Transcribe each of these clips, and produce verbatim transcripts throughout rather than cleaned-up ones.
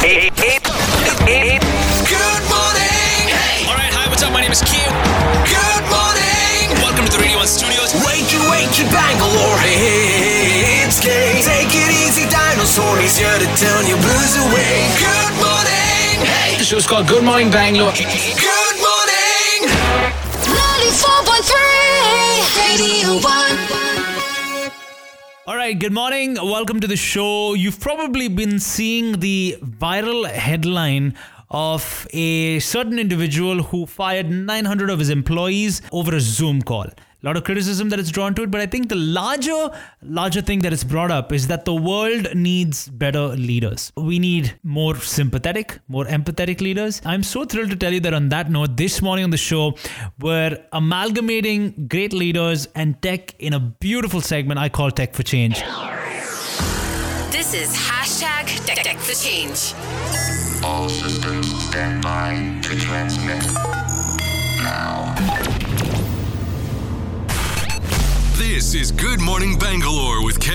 Eight, eight, eight. Good morning! Hey! Alright, hi, what's up? My name is Kim. Good morning! Welcome to the Radio One Studios. Wake you, wake you, Bangalore. It's K. Take it easy, dinosaur. He's here to turn your blues away. Good morning! Hey! The show's called Good Morning Bangalore. Good morning! ninety-four point three Radio one. Alright, good morning. Welcome to the show. You've probably been seeing the viral headline of a certain individual who fired nine hundred of his employees over a Zoom call. A lot of criticism that is drawn to it, but I think the larger, larger thing that is brought up is that the world needs better leaders. We need more sympathetic, more empathetic leaders. I'm so thrilled to tell you that on that note, this morning on the show, we're amalgamating great leaders and tech in a beautiful segment I call Tech for Change. This is hashtag Tech, Tech for Change. All systems stand by to transmit now. This is Good Morning Bangalore with K.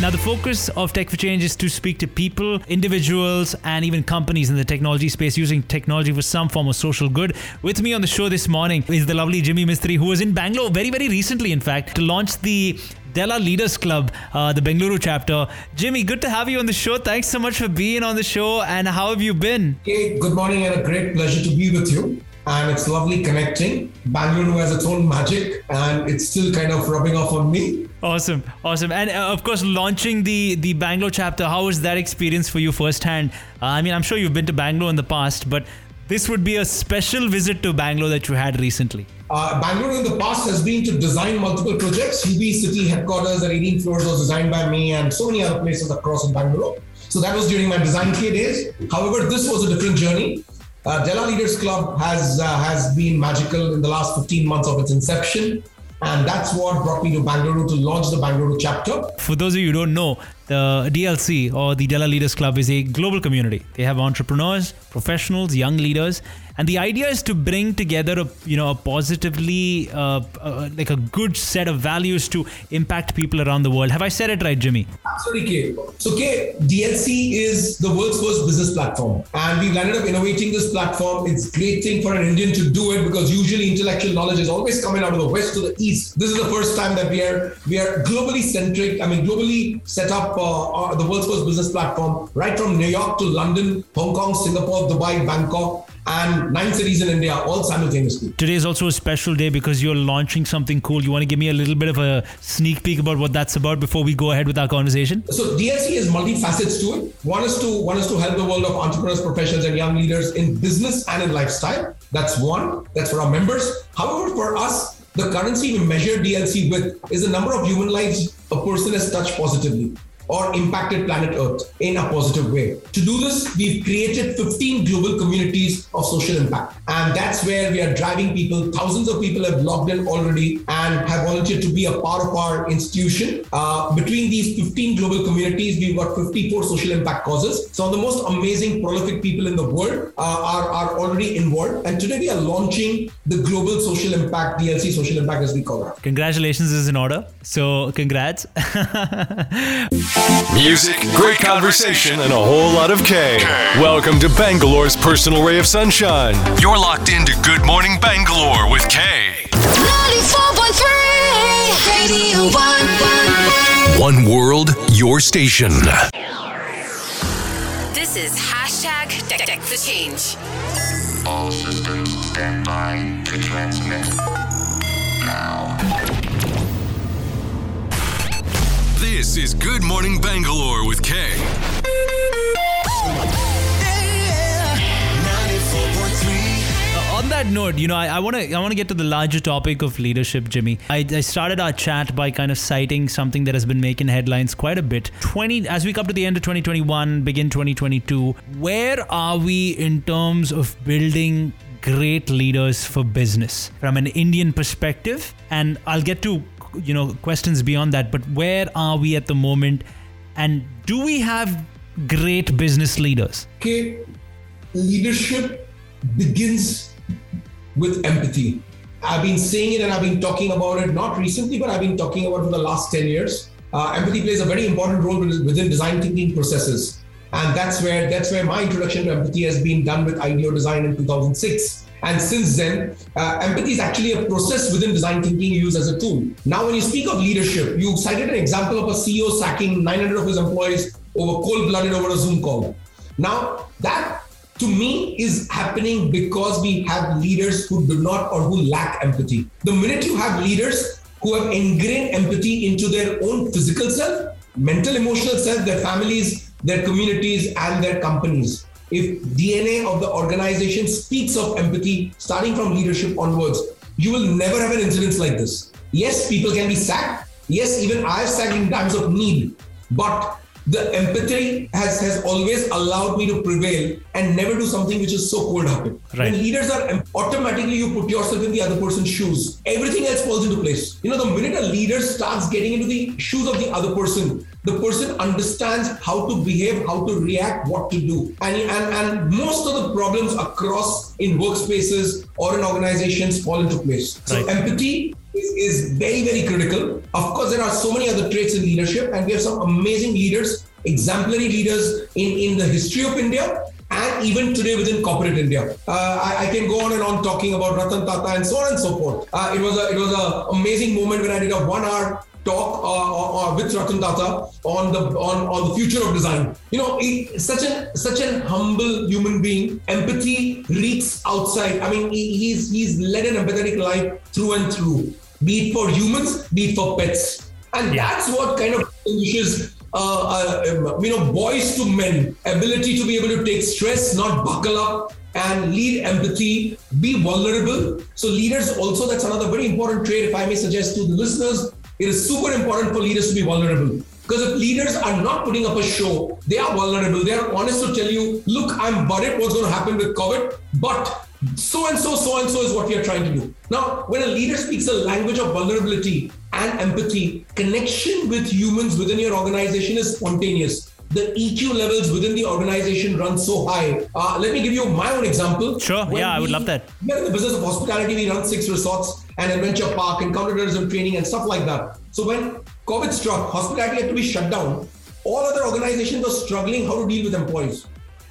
Now, the focus of Tech for Change is to speak to people, individuals, and even companies in the technology space using technology for some form of social good. With me on the show this morning is the lovely Jimmy Mistry, who was in Bangalore very, very recently, in fact, to launch the Della Leaders Club, uh, the Bengaluru chapter. Jimmy, good to have you on the show. Thanks so much for being on the show. And how have you been? Hey, good morning and a great pleasure to be with you. And it's lovely connecting. Bangalore has its own magic and it's still kind of rubbing off on me. Awesome. Awesome. And uh, of course, launching the, the Bangalore chapter, how was that experience for you firsthand? Uh, I mean, I'm sure you've been to Bangalore in the past, but this would be a special visit to Bangalore that you had recently. Uh, Bangalore in the past has been to design multiple projects. U B City headquarters at eighteen floors was designed by me and so many other places across in Bangalore. So that was during my design key days. However, this was a different journey. Uh, Della Leaders Club has, uh, has been magical in the last fifteen months of its inception. And that's what brought me to Bangalore to launch the Bangalore chapter. For those of you who don't know, the D L C or the Della Leaders Club is a global community. They have entrepreneurs, professionals, young leaders, and the idea is to bring together a you know a positively uh, uh, like a good set of values to impact people around the world. Have I said it right, Jimmy? Absolutely, K. So K, D L C is the world's first business platform, and we've ended up innovating this platform. It's a great thing for an Indian to do it because usually intellectual knowledge is always coming out of the west to the east. This is the first time that we are we are globally centric. I mean, globally set up uh, uh, the world's first business platform, right from New York to London, Hong Kong, Singapore, Dubai, Bangkok, and nine cities in India, all simultaneously. Today is also a special day because you're launching something cool. You want to give me a little bit of a sneak peek about what that's about before we go ahead with our conversation? So D L C has multi-facets to it. One is to one is to help the world of entrepreneurs, professionals, and young leaders in business and in lifestyle. That's one. That's for our members. However, for us, the currency we measure D L C with is the number of human lives a person has touched positively or impacted planet Earth in a positive way. To do this, we've created fifteen global communities of social impact. And that's where we are driving people. Thousands of people have logged in already and have volunteered to be a part of our institution. Uh, between these fifteen global communities, we've got fifty-four social impact causes. Some of the most amazing, prolific people in the world uh, are, are already involved. And today we are launching the global social impact, D L C social impact as we call it. Congratulations is in order. So congrats. Music, great conversation, and a whole lot of K. Welcome to Bangalore's personal ray of sunshine. You're locked into Good Morning Bangalore with K. ninety-four point three Radio One World, your station. This is hashtag Tech, Tech for Change. All systems stand by to transmit now. This is Good Morning Bangalore with K. Uh, on that note, you know, I want to I want to get to the larger topic of leadership, Jimmy. I, I started our chat by kind of citing something that has been making headlines quite a bit. twenty as we come to the end of twenty twenty-one, begin twenty twenty-two, where are we in terms of building great leaders for business from an Indian perspective? And I'll get to you know, questions beyond that, but where are we at the moment? And do we have great business leaders? Okay, leadership begins with empathy. I've been saying it and I've been talking about it, not recently, but I've been talking about it for the last ten years. Uh, empathy plays a very important role within design thinking processes. And that's where that's where my introduction to empathy has been done with IDEO design in two thousand six. And since then, uh, empathy is actually a process within design thinking you use as a tool. Now, when you speak of leadership, you cited an example of a C E O sacking nine hundred of his employees over cold-blooded over a Zoom call. Now, that to me is happening because we have leaders who do not or who lack empathy. The minute you have leaders who have ingrained empathy into their own physical self, mental, emotional self, their families, their communities, and their companies. If D N A of the organization speaks of empathy, starting from leadership onwards, you will never have an incident like this. Yes, people can be sacked. Yes, even I have sacked in times of need. But the empathy has, has always allowed me to prevail and never do something which is so cold-hearted. Right. When leaders are, automatically you put yourself in the other person's shoes. Everything else falls into place. You know, the minute a leader starts getting into the shoes of the other person, the person understands how to behave, how to react, what to do. And, and, and most of the problems across in workspaces or in organizations fall into place. So right. empathy is, is very, very critical. Of course, there are so many other traits in leadership, and we have some amazing leaders, exemplary leaders in, in the history of India and even today within corporate India. Uh, I, I can go on and on talking about Ratan Tata and so on and so forth. Uh, it was a, it was an amazing moment when I did a one-hour talk uh, uh, with Ratan Tata on the on, on the future of design. You know, he, such a such an humble human being. Empathy reeks outside. I mean, he, he's he's led an empathetic life through and through, be it for humans, be it for pets, and yeah. that's what kind of distinguishes uh, uh, you know boys to men. Ability to be able to take stress, not buckle up, and lead empathy, be vulnerable. So leaders also, that's another very important trait. If I may suggest to the listeners. It is super important for leaders to be vulnerable, because if leaders are not putting up a show, they are vulnerable. They are honest to tell you, look, I'm worried what's going to happen with COVID, but so and so, so and so is what we are trying to do. Now, when a leader speaks a language of vulnerability and empathy, connection with humans within your organization is spontaneous. The E Q levels within the organization run so high. Uh, let me give you my own example. Sure, when yeah, we, I would love that. We are in the business of hospitality. We run six resorts and adventure park and counter-terrorism training and stuff like that. So when COVID struck, hospitality had to be shut down. All other organizations were struggling how to deal with employees.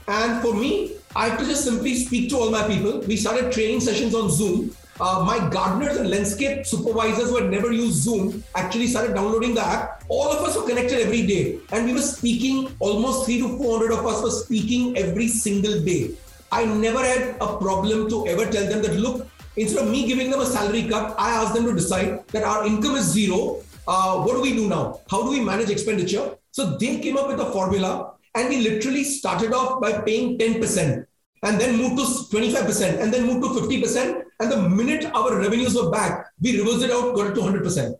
And for me, I had to just simply speak to all my people. We started training sessions on Zoom. Uh, my gardeners and landscape supervisors who had never used Zoom actually started downloading the app. All of us were connected every day. And we were speaking, almost three to four hundred of us were speaking every single day. I never had a problem to ever tell them that, look, instead of me giving them a salary cut, I asked them to decide that our income is zero. Uh, what do we do now? How do we manage expenditure? So they came up with a formula, and we literally started off by paying ten percent and then moved to twenty-five percent and then moved to fifty percent. And the minute our revenues were back, we reversed it out, got it to one hundred percent.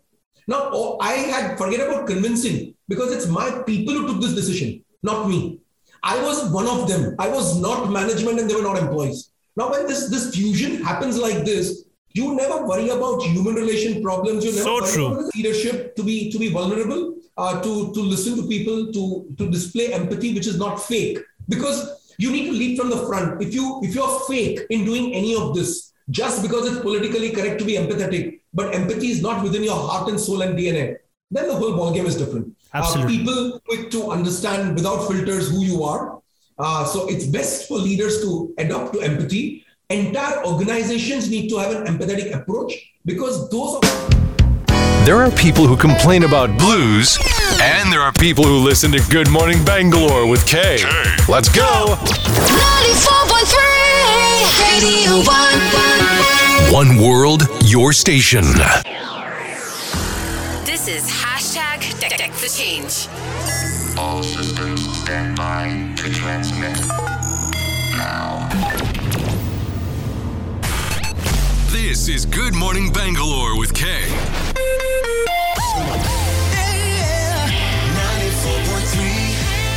Now, oh, I had, forget about convincing, because it's my people who took this decision, not me. I was one of them. I was not management and they were not employees. Now, when this, this fusion happens like this, you never worry about human relation problems. You never so worry true. About leadership to be, to be vulnerable, uh, to, to listen to people, to, to display empathy, which is not fake. Because you need to lead from the front. If you, if you're fake in doing any of this, just because it's politically correct to be empathetic, but empathy is not within your heart and soul and D N A, then the whole ballgame is different. Absolutely. Uh, people quick to understand without filters who you are. Uh, so it's best for leaders to adopt to empathy. Entire organizations need to have an empathetic approach, because those are... There are people who complain about blues, and there are people who listen to Good Morning Bangalore with K. K. Let's go! ninety-four point three! Radio one. One World, your station. This is hashtag Tech, tech the Change. All systems stand by to transmit now. This is Good Morning Bangalore with K.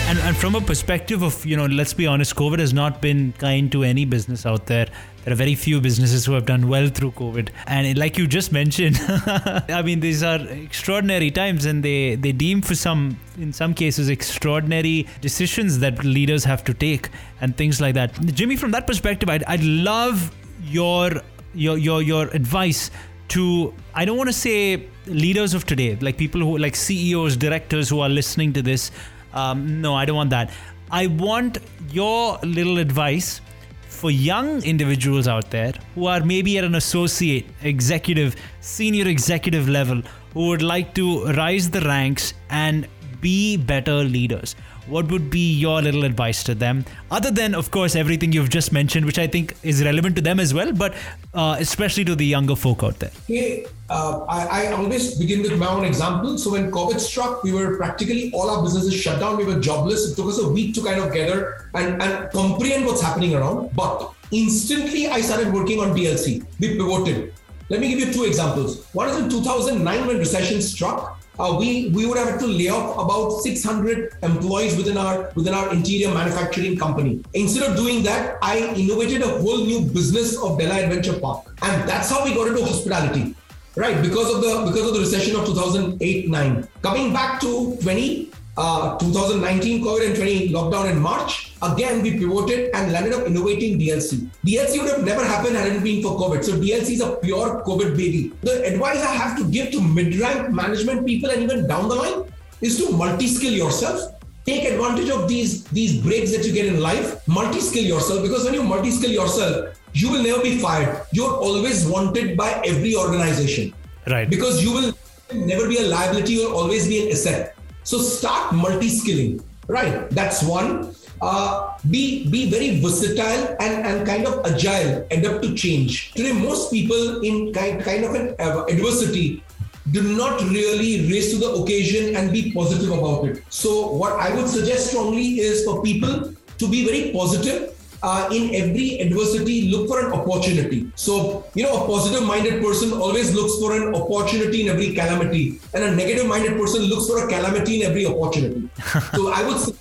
And, and from a perspective of, you know, let's be honest, COVID has not been kind to any business out there. There are very few businesses who have done well through COVID. And like you just mentioned, I mean, these are extraordinary times, and they, they deem for some, in some cases, extraordinary decisions that leaders have to take and things like that. Jimmy, from that perspective, I'd, I'd love your your your your advice to, I don't want to say leaders of today, like people who, like C E Os, directors who are listening to this. Um, no, I don't want that. I want your little advice for young individuals out there who are maybe at an associate, executive, senior executive level, who would like to rise the ranks and be better leaders. What would be your little advice to them? Other than, of course, everything you've just mentioned, which I think is relevant to them as well, but uh, especially to the younger folk out there. Okay, uh, I, I always begin with my own example. So when COVID struck, we were practically, all our businesses shut down. We were jobless. It took us a week to kind of gather and, and comprehend what's happening around. But instantly, I started working on D L C. We pivoted. Let me give you two examples. One is in two thousand nine when recession struck. Uh, we we would have to lay off about six hundred employees within our within our interior manufacturing company. Instead of doing that, I innovated a whole new business of Della Adventure Park, and that's how we got into hospitality, right? Because of the because of the recession of two thousand eight nine. Coming back to twenty uh, twenty nineteen COVID and twenty lockdown in March, again we pivoted and landed up innovating D L C. D L C would have never happened had it been for COVID. So D L C is a pure COVID baby. The advice I have to give to mid-rank management people and even down the line is to multi-skill yourself. Take advantage of these, these breaks that you get in life. Multi-skill yourself, because when you multi-skill yourself, you will never be fired. You're always wanted by every organization. Right. Because you will never be a liability, you'll always be an asset. So start multi-skilling, right? That's one. Uh, be be very versatile and, and kind of agile, adapt to change. Today, most people in kind, kind of an adversity do not really race to the occasion and be positive about it. So what I would suggest strongly is for people to be very positive. Uh, in every adversity, look for an opportunity. So, you know, a positive-minded person always looks for an opportunity in every calamity, and a negative-minded person looks for a calamity in every opportunity. So I would say,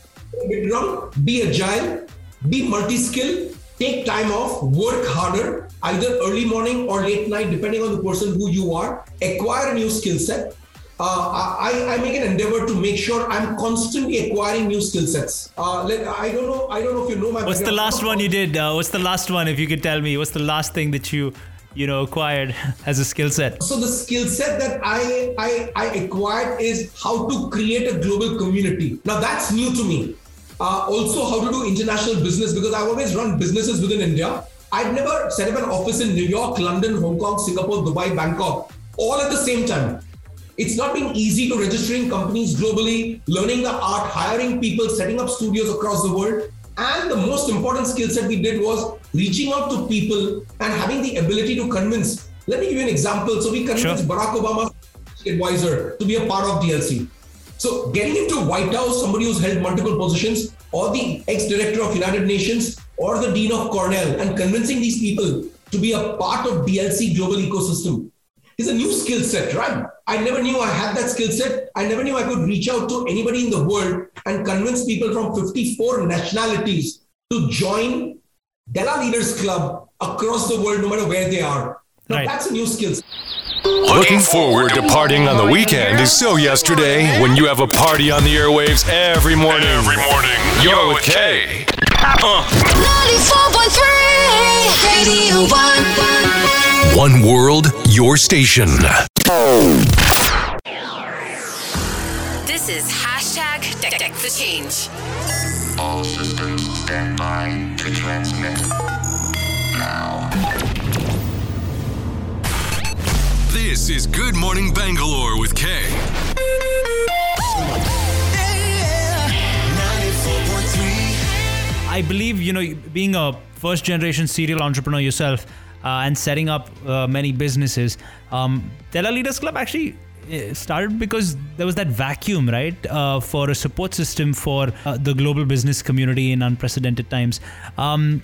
be agile, be multi-skilled, take time off, work harder, either early morning or late night, depending on the person who you are, acquire a new skill set. Uh, I, I make an endeavor to make sure I'm constantly acquiring new skill sets. Uh, let, I don't know. I don't know if you know my. What's background. The last one you did? Uh, what's the last one? If you could tell me, what's the last thing that you, you know, acquired as a skill set? So the skill set that I, I I acquired is how to create a global community. Now that's new to me. Uh, also, how to do international business, because I've always run businesses within India. I've never set up an office in New York, London, Hong Kong, Singapore, Dubai, Bangkok, all at the same time. It's not been easy to registering companies globally, learning the art, hiring people, setting up studios across the world. And the most important skill set we did was reaching out to people and having the ability to convince. Let me give you an example. So we convinced sure. Barack Obama's advisor to be a part of D L C. So getting into White House, somebody who's held multiple positions, or the ex-director of United Nations, or the dean of Cornell, and convincing these people to be a part of D L C global ecosystem is a new skill set, right? I never knew I had that skill set. I never knew I could reach out to anybody in the world and convince people from fifty-four nationalities to join Della Leaders Club across the world, no matter where they are. Now right. That's a new skill set. Looking forward to partying on the weekend is so yesterday when you have a party on the airwaves every morning. Every morning. You're with K. Uh. ninety-four point three Radio one. One World, your station. This is hashtag Tech Tech the Change. All systems stand by to transmit now. This is Good Morning Bangalore with K. I believe, you know, being a first generation serial entrepreneur yourself, Uh, and setting up uh, many businesses. Um, Della Leaders Club actually started because there was that vacuum, right? Uh, for a support system for uh, the global business community in unprecedented times. Um,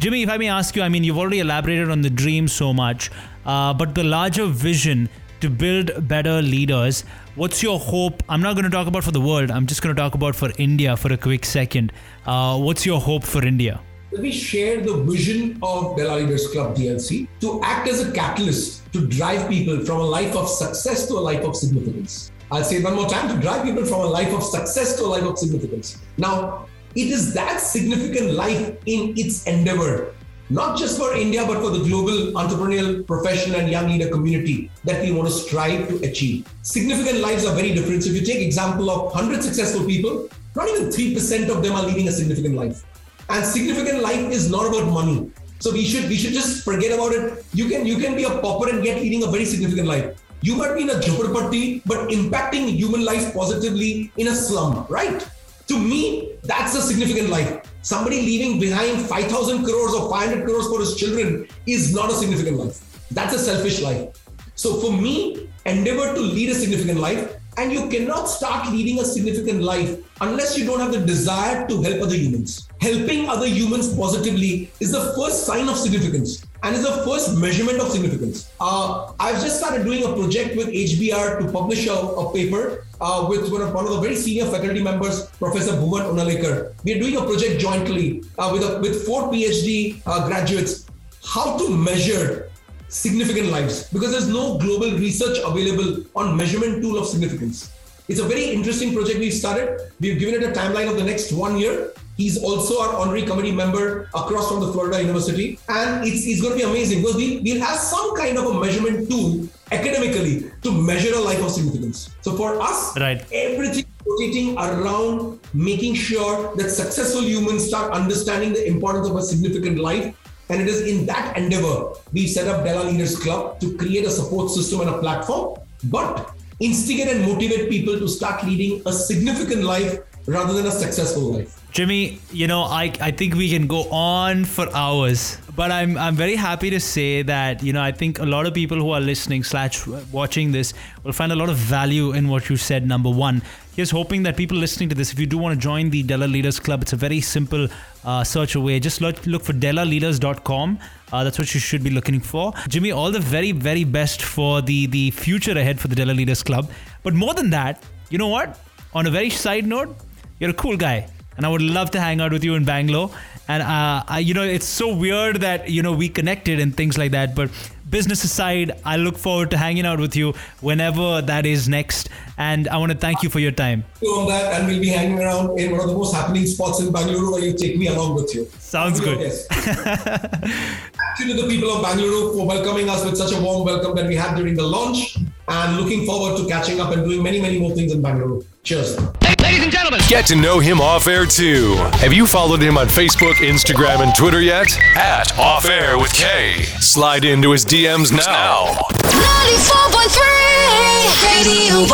Jimmy, if I may ask you, I mean, you've already elaborated on the dream so much, uh, but the larger vision to build better leaders, what's your hope? I'm not going to talk about for the world. I'm just going to talk about for India for a quick second. Uh, what's your hope for India? Let me share the vision of Della Leaders Club D L C to act as a catalyst to drive people from a life of success to a life of significance. I'll say it one more time, to drive people from a life of success to a life of significance. Now, it is that significant life in its endeavor not just for India, but for the global entrepreneurial, professional and young leader community that we want to strive to achieve. Significant lives are very different. So if you take example of one hundred successful people, not even three percent of them are leading a significant life. And significant life is not about money. So we should we should just forget about it. You can you can be a pauper and yet leading a very significant life. You might be in a jhopardpatti, but impacting human life positively in a slum, right? To me, that's a significant life. Somebody leaving behind five thousand crores or five hundred crores for his children is not a significant life. That's a selfish life. So for me, endeavor to lead a significant life, and you cannot start leading a significant life unless you don't have the desire to help other humans. Helping other humans positively is the first sign of significance and is the first measurement of significance. Uh, I've just started doing a project with H B R to publish a, a paper uh, with one of, one of the very senior faculty members, Professor Bhuvat Unalekar. We're doing a project jointly uh, with, a, with four PhD uh, graduates, how to measure significant lives, because there's no global research available on measurement tool of significance. It's a very interesting project we've started. We've given it a timeline of the next one year. He's also our honorary committee member across from the Florida University. And it's, it's going to be amazing because we, we'll have some kind of a measurement tool academically to measure a life of significance. So for us, right, everything rotating around making sure that successful humans start understanding the importance of a significant life. And it is in that endeavor, we set up Della Leaders Club to create a support system and a platform, but instigate and motivate people to start leading a significant life rather than a successful life. Jimmy, you know, I I think we can go on for hours, but I'm I'm very happy to say that, you know, I think a lot of people who are listening slash watching this will find a lot of value in what you said, number one. Here's hoping that people listening to this, if you do want to join the Della Leaders Club, it's a very simple uh, search away. Just look, look for della leaders dot com. Uh, that's what you should be looking for. Jimmy, all the very, very best for the, the future ahead for the Della Leaders Club. But more than that, you know what? On a very side note, you're a cool guy. And I would love to hang out with you in Bangalore. And, uh, I, you know, it's so weird that, you know, we connected and things like that. But business aside, I look forward to hanging out with you whenever that is next. And I want to thank you for your time. On that, and we'll be hanging around in one of the most happening spots in Bangalore where you take me along with you. Sounds good. Yes. Thank you to the people of Bangalore for welcoming us with such a warm welcome that we had during the launch. And looking forward to catching up and doing many, many more things in Bangalore. Cheers. Ladies and gentlemen, get to know him off air too. Have you followed him on Facebook, Instagram, and Twitter yet? At Off Air with K. Slide into his D Ms now. ninety-four point three Radio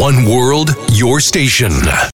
one. One World, your station.